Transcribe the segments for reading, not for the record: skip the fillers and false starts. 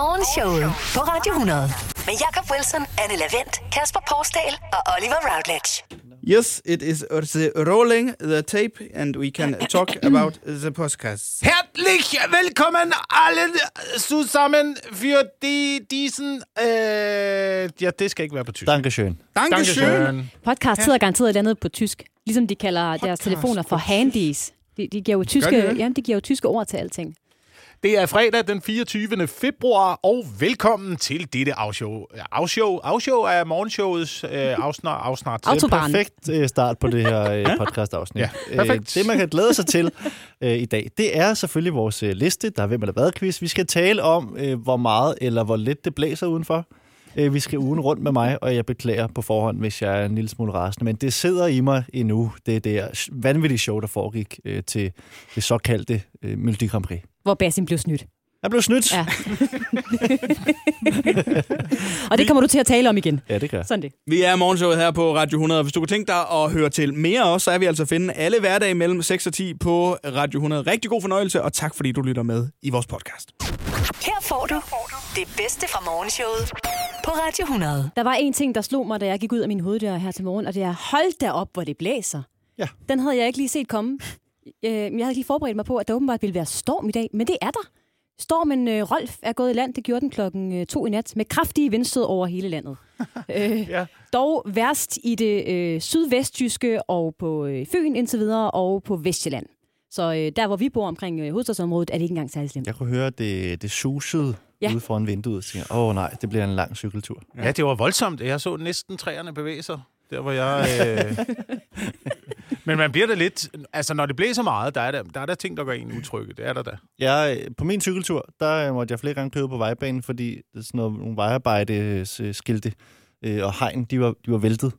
Morgenshowet på Radio 100. Med Jakob Wilson, Anne Lavent, Kasper Borsdal og Oliver Routledge. Yes, it is rolling the tape, and we can talk about the podcast. Herzlich willkommen alle zusammen für diesen... ja, det skal ikke være på tysk. Dankeschön. Dankeschön. Podcast hedder garanteret et andet på tysk, ligesom de kalder podcast. Deres telefoner for handies. De giver jo tyske, de giver jo tyske ord til alting. Det er fredag den 24. februar, og velkommen til dette afshow. Afshow er morgenshowets afsnart. Autobahn. Perfekt start på det her podcastafsnit. Ja, det, man kan glæde sig til i dag, det er selvfølgelig vores liste. Der er Hvem eller hvad quiz. Vi skal tale om, hvor meget eller hvor lidt det blæser udenfor. Vi skal ugen rundt med mig, og jeg beklager på forhånd, hvis jeg er en lille smule rasende. Men det sidder i mig endnu, det der vanvittige show, der foregik til det såkaldte Melodi Grand Prix. Hvor Basim blev snydt. Jeg blev snydt. Ja. Og det kommer du til at tale om igen. Ja, det gør. Sådan det. Vi er morgenshowet her på Radio 100. Hvis du kunne tænke dig at høre til mere også, så er vi altså at finde alle hverdage mellem 6 og 10 på Radio 100. Rigtig god fornøjelse, og tak fordi du lytter med i vores podcast. Her får du det bedste fra morgenshowet på Radio 100. Der var en ting, der slog mig, da jeg gik ud af min hoveddør her til morgen, og det er, hold da op, hvor det blæser. Ja. Den havde jeg ikke lige set komme. Jeg havde lige forberedt mig på, at der åbenbart ville være storm i dag, men det er der. Stormen Rolf er gået i land, det gjorde den klokken 2 i nat, med kraftige vindstød over hele landet. Ja. Dog værst i det sydvestjyske og på Fyn indtil videre og på Vestjylland. Så der, hvor vi bor omkring hovedstadsområdet, er det ikke engang særlig slemt. Jeg kunne høre, det susede ude foran vinduet. Siger, nej, det bliver en lang cykeltur. Ja, det var voldsomt. Jeg så næsten træerne bevæge sig. Der var jeg... Men man bliver da lidt... Altså, når det blæser meget, der er der ting, der gør en utrygge. Det er der da. Ja, på min cykeltur, der måtte jeg flere gange køre på vejbanen, fordi sådan nogle vejarbejdeskilte og hegn, de var væltet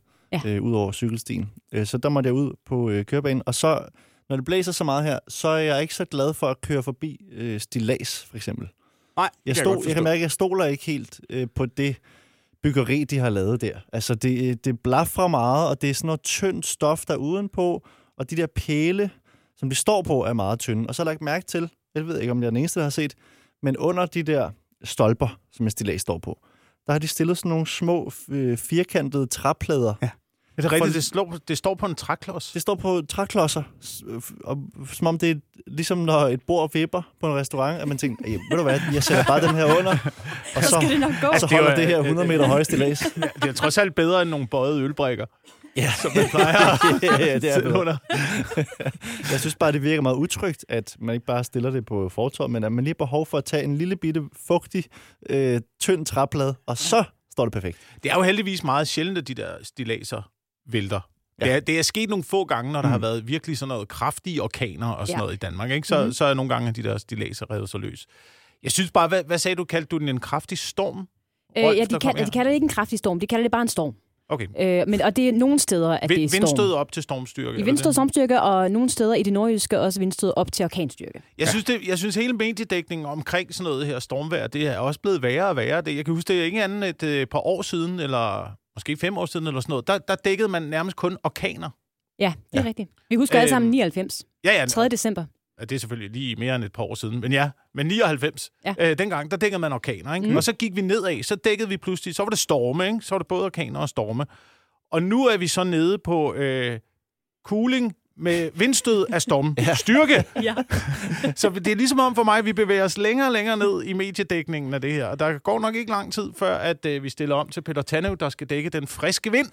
ud over cykelstien. Så der måtte jeg ud på kørebanen, og så... Når det blæser så meget her, så er jeg ikke så glad for at køre forbi stillads, for eksempel. Nej, jeg kan mærke, at jeg stoler ikke helt på det byggeri, de har lavet der. Altså, det blafrer meget, og det er sådan noget tyndt stof der udenpå, og de der pæle, som de står på, er meget tynde. Og så har jeg ikke mærke til, jeg ved ikke, om jeg er den eneste, der har set, men under de der stolper, som en stillads står på, der har de stillet sådan nogle små firkantede træplader. Ja. Er det rigtigt? Det står på en træklods. Det står på træklodser. Som om det er ligesom, når et bord vipper på en restaurant, at man tænker, ved du hvad, jeg sætter bare den her under, og så holder det her 100 meter høje stillads. Det er trods alt bedre end nogle bøjede ølbrikker. Ja, som man plejer det er det under. Jeg synes bare, det virker meget utrygt, at man ikke bare stiller det på fortov, men at man lige har behov for at tage en lille bitte fugtig, tynd træplade, og så står det perfekt. Det er jo heldigvis meget sjældent, at de der stilladser vælter. Ja. Det er sket nogle få gange, når der har været virkelig sådan noget kraftige orkaner og sådan noget i Danmark. Ikke? Så er nogle gange, at de der stilladser redder sig løs. Jeg synes bare, hvad sagde du? Kaldte du den en kraftig storm? Rolf, de kalder det ikke en kraftig storm. De kalder det bare en storm. Okay. Og det er nogle steder, at det er storm. Vindstød op til stormstyrke? I vindstød stormstyrke, og nogle steder i det nordjyske også vindstød op til orkanstyrke. Jeg synes hele mediedækningen omkring sådan noget her stormvejr, det er også blevet værre og værre. Jeg kan huske, det er ikke andet et par år siden, eller... Måske 5 år siden eller sådan noget, der dækkede man nærmest kun orkaner. Ja, det er rigtigt. Vi husker alle sammen 99. 3. december. Ja, det er selvfølgelig lige mere end et par år siden, men 99. Ja. Dengang, der dækkede man orkaner, ikke? Og så gik vi nedad, så dækkede vi pludselig, så var det storme, ikke? Så var det både orkaner og storme. Og nu er vi så nede på cooling med vindstød af stormstyrke. Så det er ligesom om for mig, at vi bevæger os længere og længere ned i mediedækningen af det her. Og der går nok ikke lang tid, før at vi stiller om til Peter Tannev, der skal dække den friske vind,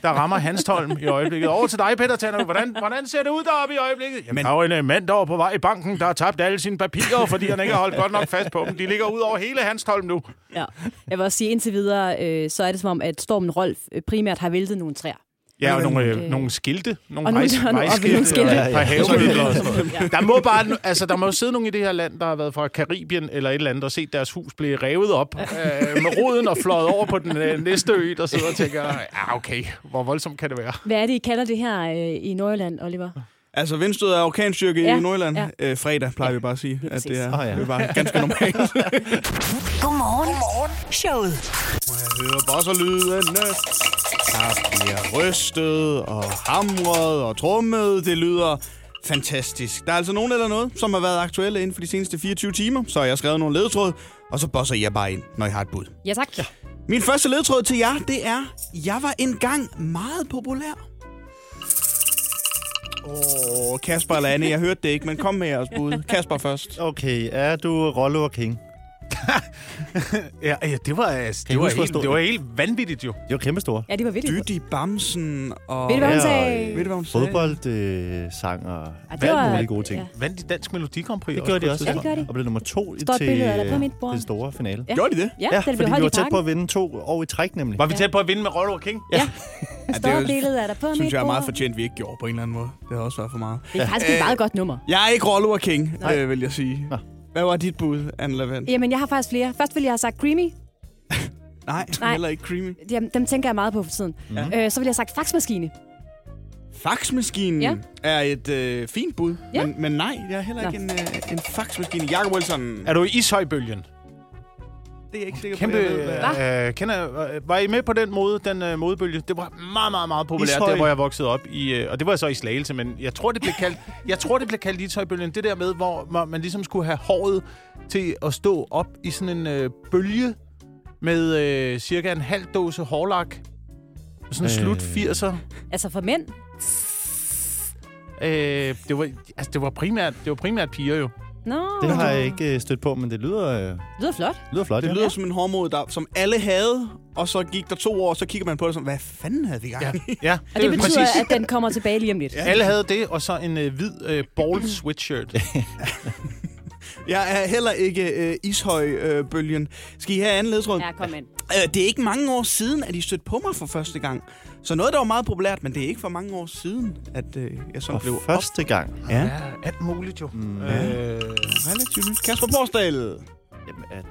der rammer Hanstholm i øjeblikket. Over til dig, Peter Tannev. Hvordan ser det ud deroppe i øjeblikket? Jamen, der er jo en mand derovre på vej i banken, der har tabt alle sine papirer, fordi han ikke har holdt godt nok fast på dem. De ligger ud over hele Hanstholm nu. Ja. Jeg vil også sige, indtil videre, så er det som om, at stormen Rolf primært har væltet nogle træer. Ja, og nogle skilte. Nogle vejskilte. Ja. Der må sidde nogen i det her land, der har været fra Karibien eller et eller andet, og set deres hus blive revet op med roden og fløjet over på den næste ø, der sidder og tænker, okay, hvor voldsomt kan det være? Hvad er det, I kalder det her i Nordjylland, Oliver? Altså, vindstød er orkanstyrke i Nordjylland. Ja. Fredag plejer vi bare at sige, at det er bare ganske normalt. Godmorgen. Showet. Jeg hører bosserlydene. Der bliver rystet og hamret og trummet. Det lyder fantastisk. Der er altså nogen eller noget, som har været aktuelle inden for de seneste 24 timer. Så jeg har skrevet nogle ledetråd, og så bosser jeg bare ind, når jeg har et bud. Ja, tak. Ja. Min første ledtråd til jer, det er, jeg var engang meget populær. Kasper eller Anne, jeg hørte det ikke, men kom med jeres bud. Kasper først. Okay, er du Rollo og King? ja, det var helt vanvittigt jo. Det var kæmpestort. Ja, det var vildt. Dydi Bamsen og... Ved du, hvad hun sagde? Fodboldsanger. Det var nogle gode ting. Ja. Vandt de Dansk Melodi Grand Prix? Det gjorde de også. Ja, det gjorde de. Og blev nummer 2 til den store finale. Ja. Gjorde de det? Ja, fordi vi var tæt på at vinde 2 år i træk nemlig. Var vi tæt på at vinde med Rollo og King? Ja. Det store billede er der på mit bord. Synes jeg er meget fortjent, vi ikke gjorde på en eller anden måde. Det har også været for meget. Det er faktisk et meget godt nummer. Jeg er ikke Rollo og King, vil jeg sige. Hvad var dit bud, Anne Lavent? Jamen, jeg har faktisk flere. Først ville jeg have sagt Creamy. Nej, heller ikke Creamy. Dem tænker jeg meget på for tiden. Ja. Så ville jeg have sagt Faxmaskine. Faxmaskinen er et fint bud, men nej, jeg er heller ikke en faxmaskine. Jakob Wilson. Er du i Ishøjbølgen? Det er jeg ikke sikker på. Var I med på den mode, modebølge? Det var meget, meget, meget populært, der hvor jeg voksede op i, og det var så i Slagelse, men jeg tror det blev kaldt Ishøjbølgen, det der med hvor man ligesom skulle have håret til at stå op i sådan en bølge med cirka en halv dåse hårlak. Sådan slut 80'er. Altså for mænd. Det var primært piger jo. No. Det har jeg ikke stødt på, men det lyder... lyder flot. Det lyder som en hårmode, som alle havde, og så gik der 2 år, og så kigger man på det som, hvad fanden havde vi gang i? Ja. Og det betyder, præcis, at den kommer tilbage lige om lidt. Ja. Alle havde det, og så en hvid ball sweatshirt. Jeg er heller ikke Ishøj-bølgen. Skal I have anden ledtråd? Ja, kom ind. Det er ikke mange år siden, at I stødte på mig for første gang. Så noget, der var meget populært, men det er ikke for mange år siden, at jeg sådan blev første gang? Ja. Alt muligt jo. Relativt nyt. Kasper Borsdal. Jamen,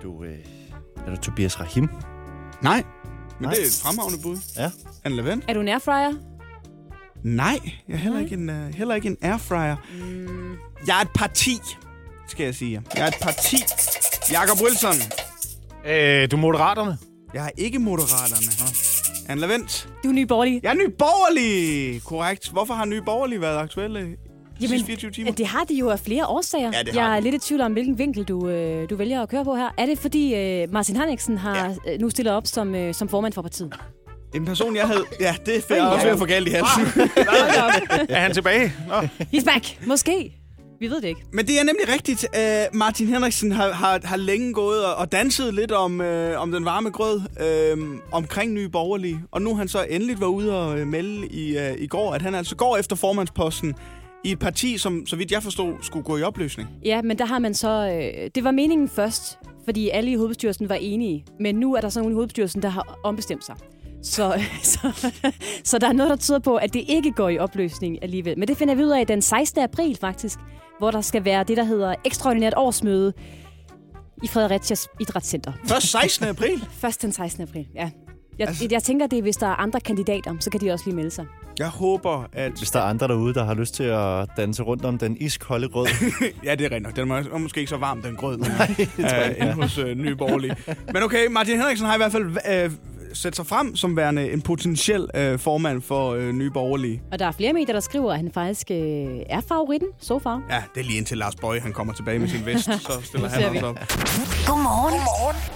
er du Tobias Rahim? Nej, men det er et fremragende bud. Ja. Anne Lavent. Er du en airfryer? Nej, jeg er heller ikke en airfryer. Mm. Jeg er et parti. Skal jeg sige. Jeg er et parti. Jakob Wilson. Du er Moderaterne. Jeg er ikke Moderaterne. Anne Lavent. Du er Nye Borgerlige. Jeg er Nye Borgerlige. Korrekt. Hvorfor har Nye Borgerlige været aktuelle i 24 timer? Det har de jo af flere årsager. Ja, jeg er lidt i tvivl om, hvilken vinkel du vælger at køre på her. Er det fordi Martin Henriksen har nu stillet op som formand for partiet? En person, jeg havde... Ja, det er fair. Jeg også ved at få galt i halsen. Er han tilbage? Nå. He's back. Måske. Vi ved det ikke. Men det er nemlig rigtigt. Martin Henriksen har længe gået og danset lidt om den varme grød omkring Nye Borgerlige. Og nu han så endelig var ude og melde i går, at han altså går efter formandsposten i et parti, som, så vidt jeg forstod, skulle gå i opløsning. Ja, men der har man så... det var meningen først, fordi alle i hovedbestyrelsen var enige. Men nu er der så nogen i hovedbestyrelsen, der har ombestemt sig. Så der er noget, der tyder på, at det ikke går i opløsning alligevel. Men det finder vi ud af den 16. april faktisk, hvor der skal være det, der hedder ekstraordinært årsmøde i Fredericias Idrætscenter. Først 16. april? Først den 16. april, ja. Jeg tænker, det er, hvis der er andre kandidater, så kan de også lige melde sig. Jeg håber, at... Hvis der er andre derude, der har lyst til at danse rundt om den iskolde grød. Ja, det er rigtigt. Den er måske ikke så varm, den grød. Nej, hos Nye Borgerlige. Men okay, Martin Henriksen har i hvert fald... sætte sig frem som værende en potentiel formand for Nye Borgerlige. Og der er flere medier, der skriver, at han faktisk er favoritten, so far. Ja, det er lige indtil Lars Bøge, han kommer tilbage med sin vest, så stiller han os op. Godmorgen.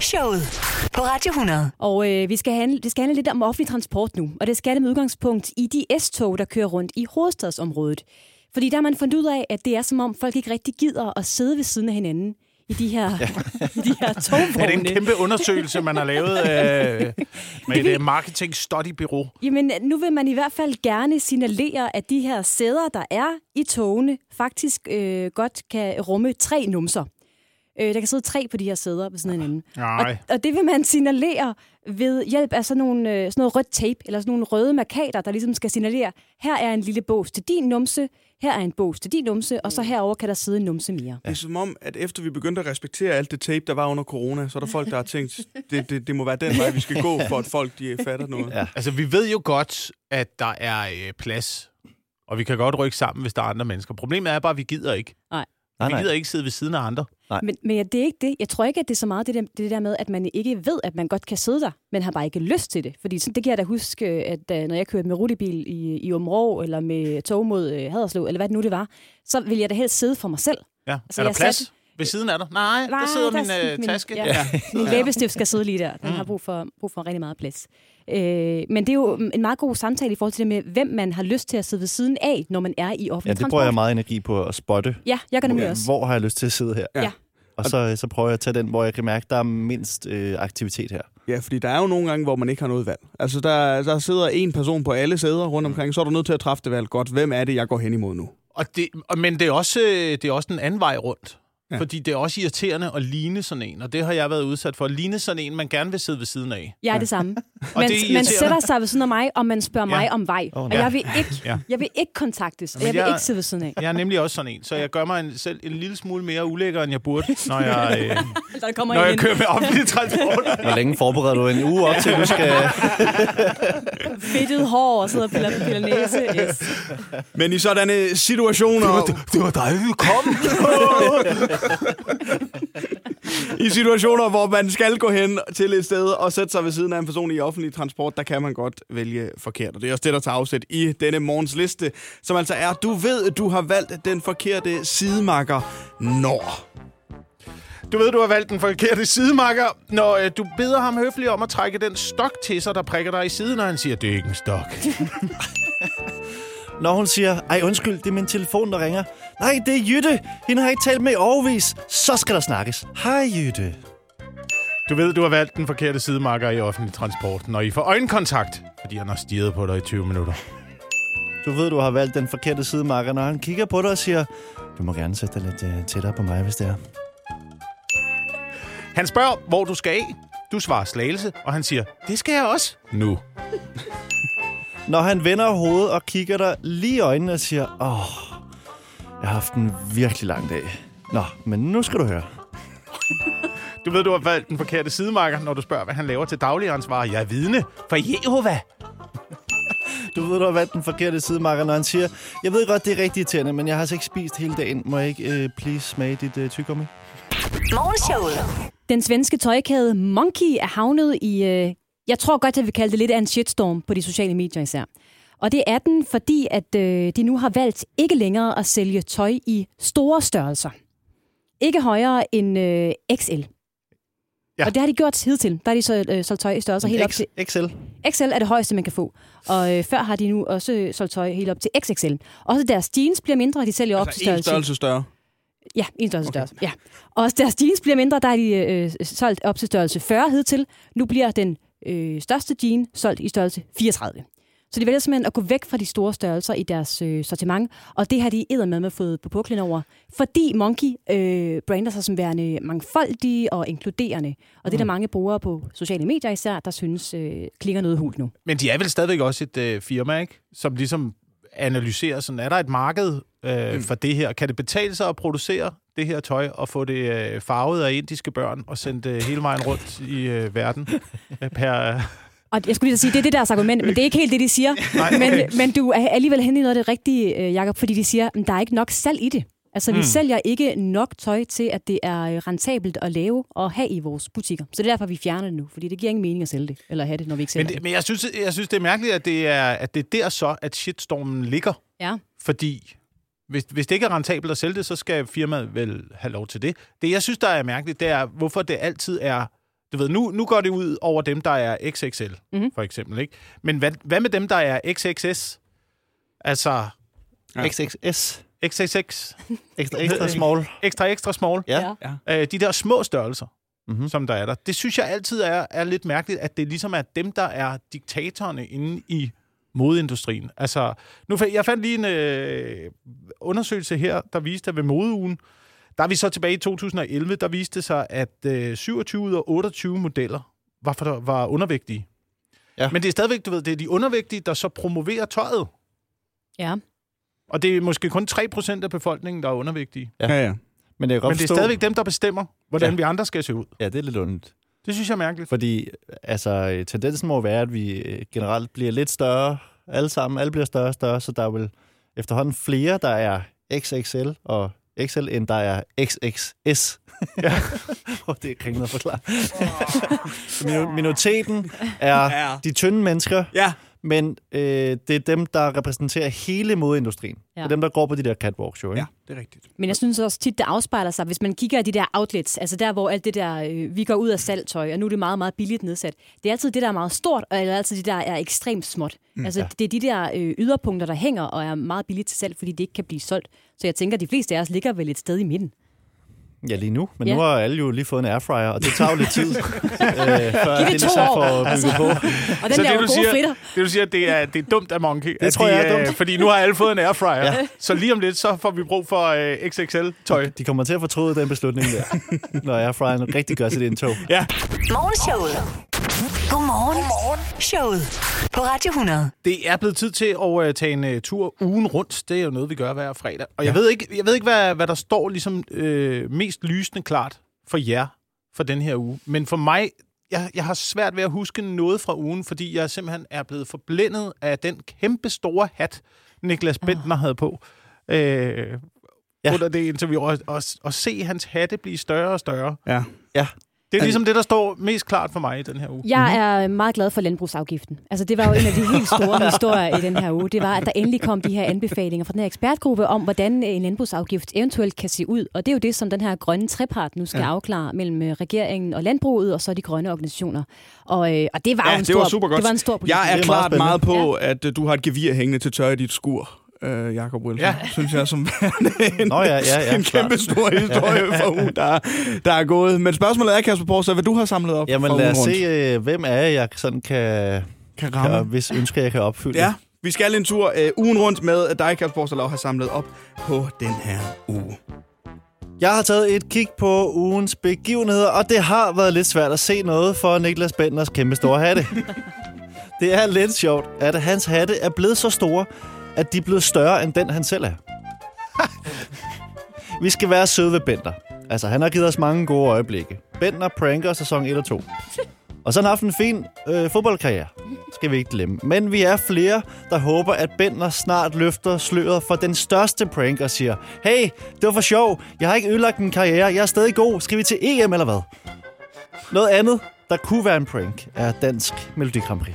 Showet på Radio 100. Og det skal handle lidt om offentlig transport nu, og det skal det med udgangspunkt i de S-tog, der kører rundt i hovedstadsområdet. Fordi der har man fundet ud af, at det er som om folk ikke rigtig gider at sidde ved siden af hinanden. I de her togvogne. Er det en kæmpe undersøgelse, man har lavet med et marketing study bureau? Jamen, nu vil man i hvert fald gerne signalere, at de her sæder, der er i togene, faktisk godt kan rumme 3 numser. Der kan sidde 3 på de her sæder ved sådan en anden. Og det vil man signalere ved hjælp af sådan noget rødt tape, eller sådan nogle røde markader, der ligesom skal signalere, her er en lille bås til din numse, her er en bås til din numse, og så herover kan der sidde en numse mere. Ja. Det er som om, at efter vi begyndte at respektere alt det tape, der var under corona, så er der folk, der har tænkt, det må være den vej, vi skal gå, for at folk de fatter noget. Ja. Altså, vi ved jo godt, at der er plads, og vi kan godt rykke sammen, hvis der er andre mennesker. Problemet er bare, at vi gider ikke. Nej. Vi gider ikke sidde ved siden af andre. Men det er ikke det. Jeg tror ikke, at det er så meget det der med, at man ikke ved, at man godt kan sidde der, men har bare ikke lyst til det. Fordi det kan jeg da huske, at når jeg kørte med rutebil i Områ, eller med tog mod Haderslev, eller hvad det nu det var, så ville jeg da helst sidde for mig selv. Ja, altså, er der plads? Ved siden af dig? Nej, der sidder min taske. Ja. Min læbestift skal sidde lige der. Den har brug for rigtig meget plads. Men det er jo en meget god samtale i forhold til det med, hvem man har lyst til at sidde ved siden af, når man er i offentlig transport. Ja, det bruger jeg meget energi på at spotte. Ja, jeg gør nemlig også. Hvor har jeg lyst til at sidde her? Ja. Og så prøver jeg at tage den, hvor jeg kan mærke, der er mindst aktivitet her. Ja, fordi der er jo nogle gange, hvor man ikke har noget valg. Altså, der sidder en person på alle sæder rundt omkring, så er du nødt til at træffe det valg godt. Hvem er det, jeg går hen imod nu? Men det er også den anden vej rundt. Ja. Fordi det er også irriterende at ligne sådan en, og det har jeg været udsat for. At ligne sådan en, man gerne vil sidde ved siden af. Jeg er det samme. Man sætter sig ved siden af mig, og man spørger mig om vej. Og jeg vil ikke kontaktes, og jeg vil ikke sidde ved siden af. Jeg er nemlig også sådan en, så jeg gør mig selv en lille smule mere ulækker, end jeg burde, når jeg, når jeg kører med offentlig transport. Hvor længe forbereder du en uge op til, du skal... Fedtet hår og sidder og piller næse. Yes. Men i sådanne situationer... Det var dig, du kom! I situationer, hvor man skal gå hen til et sted og sætte sig ved siden af en person i offentlig transport, der kan man godt vælge forkert. Og det er også det, der tager afsæt i denne morgens liste, som altså er, du ved, du har valgt den forkerte sidemarker, når... Du ved, du har valgt den forkerte sidemarker, når du beder ham høfligt om at trække den stok til sig, der prikker dig i siden, og han siger, det er ikke en stok. Når hun siger, ej undskyld, det er min telefon, der ringer. Nej, det er Jytte. Hende har ikke talt med i årevis. Så skal der snakkes. Hej Jytte. Du ved, du har valgt den forkerte sidemarker i offentlig transport, når I får øjenkontakt, fordi han har stirret på dig i 20 minutter. Du ved, du har valgt den forkerte sidemarker, når han kigger på dig og siger, du må gerne sætte dig lidt tættere på mig, hvis det er. Han spørger, hvor du skal af. Du svarer Slagelse, og han siger, det skal jeg også. Nu. Når han vender hovedet og kigger dig lige i øjnene og siger, jeg har haft en virkelig lang dag. Nå, men nu skal du høre. Du ved, du har valgt den forkerte sidemarker, når du spørger, hvad han laver til daglig, og han svarer, jeg er vidne for Jehova. Du ved, du har valgt den forkerte sidemarker, når han siger, jeg ved godt, det er rigtig irriterende, men jeg har altså ikke spist hele dagen. Må jeg ikke please smage dit tyggegummi? Den svenske tøjkæde Monkey er havnet i... Jeg tror godt, at vi kalder det lidt af en shitstorm på de sociale medier især. Og det er den, fordi at de nu har valgt ikke længere at sælge tøj i store størrelser. Ikke højere end XL. Ja. Og det har de gjort hidtil. Der har de så solgt tøj i størrelser helt op til... XL? XL er det højeste, man kan få. Og før har de nu også solgt tøj helt op til XXL. Også deres jeans bliver mindre, og de sælger op til størrelse. Altså en størrelse større? Ja, en størrelse størrelse. Ja. Også deres jeans bliver mindre, der har de solgt op til størrelse 40 hidtil. Nu bliver den største jean solgt i størrelse 34. Så de vælger simpelthen at gå væk fra de store størrelser i deres sortiment, og det har de eddermame fået på puklen over, fordi Monkey brander sig som værende mangfoldige og inkluderende. Og det er der mange brugere på sociale medier især, der synes klinger noget hult nu. Men de er vel stadigvæk også et firma, ikke? Som ligesom analyserer sådan, er der et marked for det her? Kan det betale sig at producere det her tøj og få det farvet af indiske børn og sendt hele vejen rundt i verden per... Og jeg skulle lige sige, det er det deres argument, men det er ikke helt det, de siger. Men du er alligevel hen i noget af det rigtige, Jakob, fordi de siger, at der er ikke nok salg i det. Altså, vi sælger ikke nok tøj til, at det er rentabelt at lave og have i vores butikker. Så det er derfor, vi fjerner det nu, fordi det giver ingen mening at sælge det, eller have det, når vi ikke sælger det. Men jeg synes, det er mærkeligt, at det er der så, at shitstormen ligger. Ja. Fordi... Hvis det ikke er rentabelt at sælge det, så skal firmaet vel have lov til det. Det, jeg synes, der er mærkeligt, det er, hvorfor det altid er... Du ved, nu går det ud over dem, der er XXL, for eksempel. Ikke? Men hvad med dem, der er XXS? Altså... Ja. XXS. XXX. Ekstra small. Ekstra small. Ja. De der små størrelser, som der er der. Det synes jeg altid er lidt mærkeligt, at det ligesom er dem, der er diktatorerne inde i... modeindustrien. Altså, jeg fandt lige en undersøgelse her, der viste, at ved modeugen, der er vi så tilbage i 2011, der viste det sig, at 27 ud af 28 modeller var undervægtige. Ja. Men det er stadigvæk, du ved, det er de undervægtige, der så promoverer tøjet. Ja. Og det er måske kun 3% af befolkningen, der er undervægtige. Ja. Men det er stadigvæk dem, der bestemmer, hvordan vi andre skal se ud. Ja, det er lidt ondt. Det synes jeg er mærkeligt. Fordi altså, tendensen må være, at vi generelt bliver lidt større. Alle sammen, alle bliver større og større, så der er vel efterhånden flere, der er XXL og XL, end der er XXS. Ja. Det er kringlet at forklare. Minoriteten er de tynde mennesker, men det er dem, der repræsenterer hele modeindustrien. Ja. Det er dem, der går på de der catwalks, jo, ikke? Ja, det er rigtigt. Men jeg synes også tit, det afspejler sig, hvis man kigger i de der outlets, altså der, hvor alt det der, vi går ud af salgtøj, og nu er det meget, meget billigt nedsat. Det er altid det, der er meget stort, og det er altid det, der er ekstremt småt. Altså, det er de der yderpunkter, der hænger og er meget billigt til salg, fordi det ikke kan blive solgt. Så jeg tænker, de fleste af os ligger vel et sted i midten. Ja, lige nu. Men nu har alle jo lige fået en airfryer, og det tager jo lidt tid, før det ligesom får bygget på. Og den så der er jo gode fritter. Det du siger, det er dumt af Monkey. Det tror jeg er dumt. Fordi nu har alle fået en airfryer, ja. Så lige om lidt, så får vi brug for XXL-tøj. De kommer til at fortryde den beslutning der, når airfryeren rigtig gør sit indtog. Ja. Morgenshowet. Godmorgen. Showet på Radio 100. Det er blevet tid til at tage en tur ugen rundt. Det er jo noget, vi gør hver fredag. Og jeg ved ikke hvad der står ligesom mest lysende klart for jer for den her uge. Men for mig, jeg har svært ved at huske noget fra ugen, fordi jeg simpelthen er blevet forblændet af den kæmpe store hat, Niklas Bendtner havde på. Under det interview. Og se hans hatte blive større og større. Ja. Det er ligesom det, der står mest klart for mig i den her uge. Jeg er meget glad for landbrugsafgiften. Altså, det var jo en af de helt store historier i den her uge. Det var, at der endelig kom de her anbefalinger fra den her ekspertgruppe om, hvordan en landbrugsafgift eventuelt kan se ud. Og det er jo det, som den her grønne trepart nu skal afklare mellem regeringen og landbruget, og så de grønne organisationer. Og det var jo en stor... Det var en stor politik. Jeg er klart meget på, at du har et gevir hængende til tørre i dit skur. Jakob Wilson, synes jeg, som en kæmpe stor historie for ugen, der er gået. Men spørgsmålet er, Kasper Borsdal, hvad du har samlet op. Jamen lad os se, hvem er jeg sådan kan ramme, hvis ønsker jeg kan opfylde. Ja, vi skal en tur ugen rundt med dig, Kasper Borsdal, og har samlet op på den her uge. Jeg har taget et kig på ugens begivenheder, og det har været lidt svært at se noget for Niklas Bendtners kæmpe store hatte. Det er lidt sjovt, at hans hatte er blevet så store, at de er blevet større, end den han selv er. Vi skal være søde ved Bendtner. Altså, han har givet os mange gode øjeblikke. Bendtner pranker sæson 1 og 2. Og så har han haft en fin fodboldkarriere. Skal vi ikke glemme. Men vi er flere, der håber, at Bendtner snart løfter sløret for den største prank og siger, hey, det var for sjov. Jeg har ikke ødelagt min karriere. Jeg er stadig god. Skal vi til EM eller hvad? Noget andet, der kunne være en prank, er dansk Melodi Grand Prix.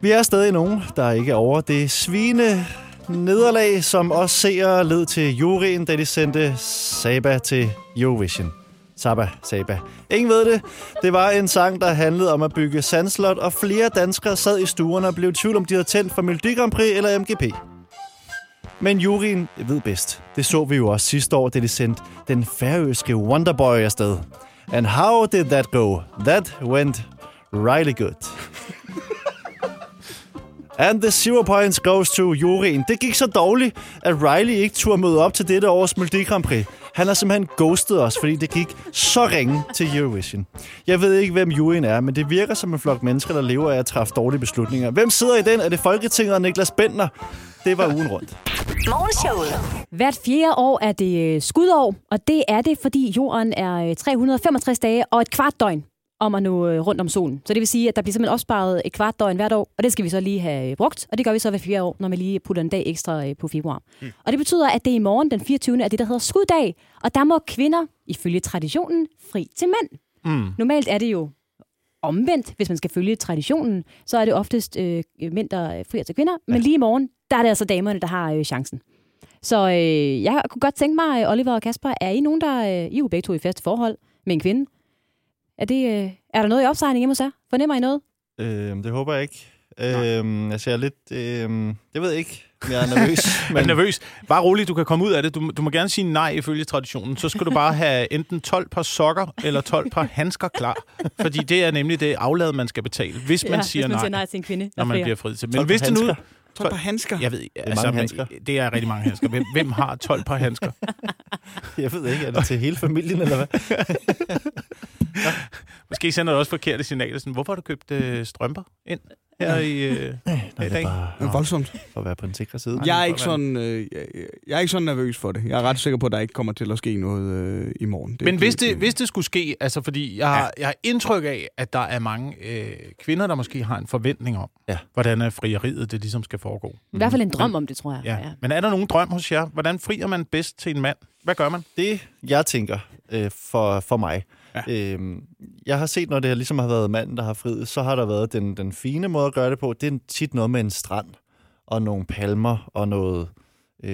Vi er stadig nogen, der ikke er over det svine nederlag, som også seere led til Jorin, da de sendte Saba til Eurovision. Saba. Ingen ved det. Det var en sang, der handlede om at bygge sandslot, og flere danskere sad i stuerne og blev i tvivl, om de havde tændt for Melodi Grand Prix eller MGP. Men juryen ved bedst. Det så vi jo også sidste år, da de sendte den færøske Wonderboy afsted. And how did that go? That went really good. And the 0 points goes to Jorin. Det gik så dårligt, at Riley ikke turde møde op til dette års Melodi Grand Prix. Han har simpelthen ghostet os, fordi det gik så ringe til Eurovision. Jeg ved ikke, hvem Jorin er, men det virker som en flok mennesker, der lever af at træffe dårlige beslutninger. Hvem sidder i den? Er det Folketinget og Niklas Bendtner? Det var ugen rundt. Hvert 4. år er det skudår, og det er det, fordi jorden er 365 dage og et kvart døgn om at nå rundt om solen. Så det vil sige, at der bliver simpelthen opsparet et kvart døgn hvert år, og det skal vi så lige have brugt, og det gør vi så hver 4 år, når man lige putter en dag ekstra på februar. Og det betyder, at det i morgen, den 24. er det, der hedder skuddag, og der må kvinder, ifølge traditionen, fri til mænd. Normalt er det jo omvendt, hvis man skal følge traditionen, så er det oftest mænd, der frier til kvinder, men lige i morgen, der er det altså damerne, der har chancen. Så jeg kunne godt tænke mig, Oliver og Kasper, er I nogen, der I jo begge to i faste forhold med en kvinde? Er der noget i opsejling hjemme hos jer? Fornemmer I noget? Det håber jeg ikke. Altså, jeg er lidt... det ved jeg ikke. Jeg er nervøs. Men... Bare roligt, du kan komme ud af det. Du må gerne sige nej ifølge traditionen. Så skal du bare have enten 12 par sokker eller 12 par handsker klar. Fordi det er nemlig det aflad, man skal betale, hvis man siger nej. Hvis man siger nej til en kvinde. Når man bliver fri til. Men hvis det nu... 12 par handsker? Jeg ved ikke. Det er rigtig mange handsker. Hvem har 12 par handsker? Jeg ved ikke. Er det til hele familien, eller hvad? Ja. Måske sender det også forkerte signaler. Sådan, hvorfor har du købt strømper ind her i dag? Det er voldsomt. For at være på den sikre side. Jeg er ikke sådan nervøs for det. Jeg er ret sikker på, at der ikke kommer til at ske noget i morgen. Men hvis det skulle ske, altså fordi jeg har indtryk af, at der er mange kvinder, der måske har en forventning om, hvordan frieriet det ligesom skal foregå. I hvert fald en drøm om det, tror jeg. Ja. Men er der nogen drøm hos jer? Hvordan frier man bedst til en mand? Hvad gør man? Det, jeg tænker for mig... Ja. Jeg har set, når det her ligesom har været manden, der har friet, så har der været den fine måde at gøre det på. Det er tit noget med en strand og nogle palmer og noget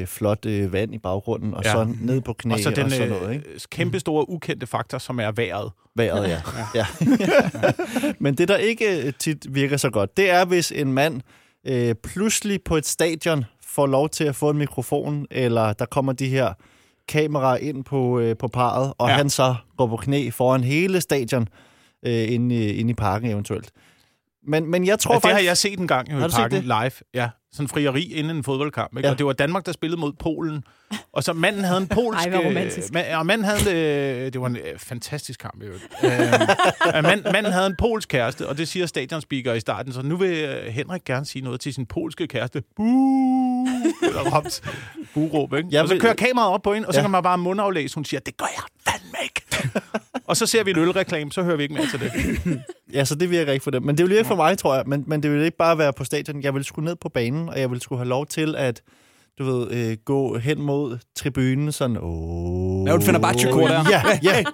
flot vand i baggrunden, og så ned på knæ og så den, og sådan noget. Ikke? Kæmpe store ukendte faktor, som er vejret. Vejret, ja. Men det, der ikke tit virker så godt, det er, hvis en mand pludselig på et stadion får lov til at få en mikrofon, eller der kommer de her kameraer ind på parret, og han så går på knæ foran hele stadion inde i parken eventuelt. Men jeg tror faktisk... Det har jeg set en gang i parken live. Ja, sådan frieri inden en fodboldkamp. Ikke? Ja. Og det var Danmark, der spillede mod Polen. Og så manden havde en polsk... Ej, hvor romantisk. Og manden havde... Det var en fantastisk kamp, i øvrigt. Manden havde en polsk kæreste, og det siger stadionspeaker i starten. Så nu vil Henrik gerne sige noget til sin polske kæreste. Buuuu! Eller råbt. Buuråb, ikke? Og så kører kameraet op på hende, og så kan man bare mundaflæse. Hun siger, det gør jeg fandme ikke. Og så ser vi en ølreklame, så hører vi ikke mere til det. Ja, så det virker ikke for dem. Men det ville ikke for mig, tror jeg. Men det ville ikke bare være på stadion. Jeg ville skulle ned på banen, og jeg ville skulle have lov til at, du ved, gå hen mod tribunen, sådan... Ja, du finder bare tjekor der.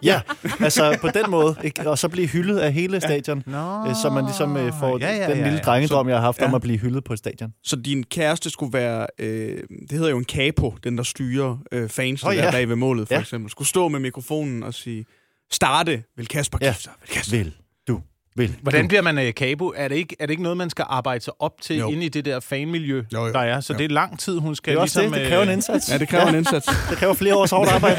Ja. Altså, på den måde. Ikke? Og så blive hyldet af hele stadion. Ja. Så man ligesom får den lille drengedrøm, jeg har haft om at blive hyldet på et stadion. Så din kæreste skulle være... det hedder jo en capo, den der styrer fansen der bag ved målet, for eksempel. Skulle stå med mikrofonen og sige... Starte, vil Kasper gifte sig? Vil. Hvordan bliver man kabo? Er det ikke noget, man skal arbejde sig op til inde i det der fanmiljø, der er? Så det er lang tid, hun skal ligesom... Det kræver en indsats. Ja, det kræver en indsats. Det kræver flere års hårdt arbejde.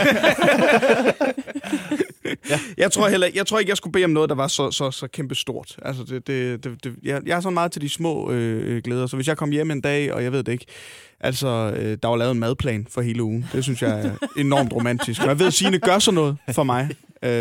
Jeg tror ikke, jeg skulle bede om noget, der var så kæmpe stort. Altså, jeg er så meget til de små glæder, så hvis jeg kom hjem en dag, og jeg ved det ikke, altså, der var lavet en madplan for hele ugen. Det synes jeg er enormt romantisk. Men jeg ved, at Signe gør sådan noget for mig.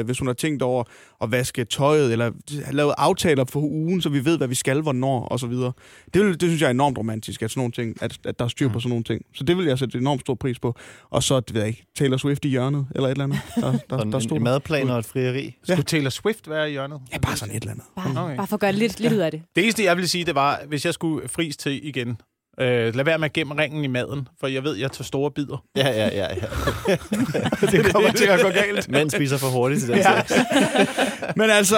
Hvis hun har tænkt over at vaske tøjet, eller lave aftaler for ugen, så vi ved, hvad vi skal, hvornår, og så videre. Det synes jeg er enormt romantisk, at sådan nogle ting, at der er styr på sådan nogle ting. Så det vil jeg sætte enormt stor pris på. Og så, det ved jeg ikke, Taylor Swift i hjørnet, eller et eller andet. Der stod en madplan og et frieri. Skulle Taylor Swift være i hjørnet? Ja, bare sådan et eller andet. Bare for at gøre lidt ud af det. Det eneste, jeg ville sige, det var, hvis jeg skulle fris til igen... lad være med at gemme ringen i maden, for jeg ved, jeg tager store bidder. Ja. Det kommer til at gå galt. Mænd spiser for hurtigt til den slags. Men altså,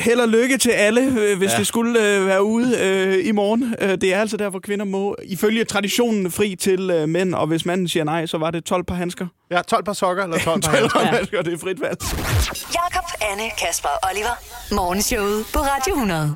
held og lykke til alle, hvis det skulle være ude i morgen. Det er altså derfor, kvinder må ifølge traditionen fri til mænd, og hvis manden siger nej, så var det 12 par handsker. Ja, 12 par sokker eller 12 par handsker. 12 par handsker, det er frit valg. Jakob, Anne, Kasper og Oliver. Morgenshowet på Radio 100.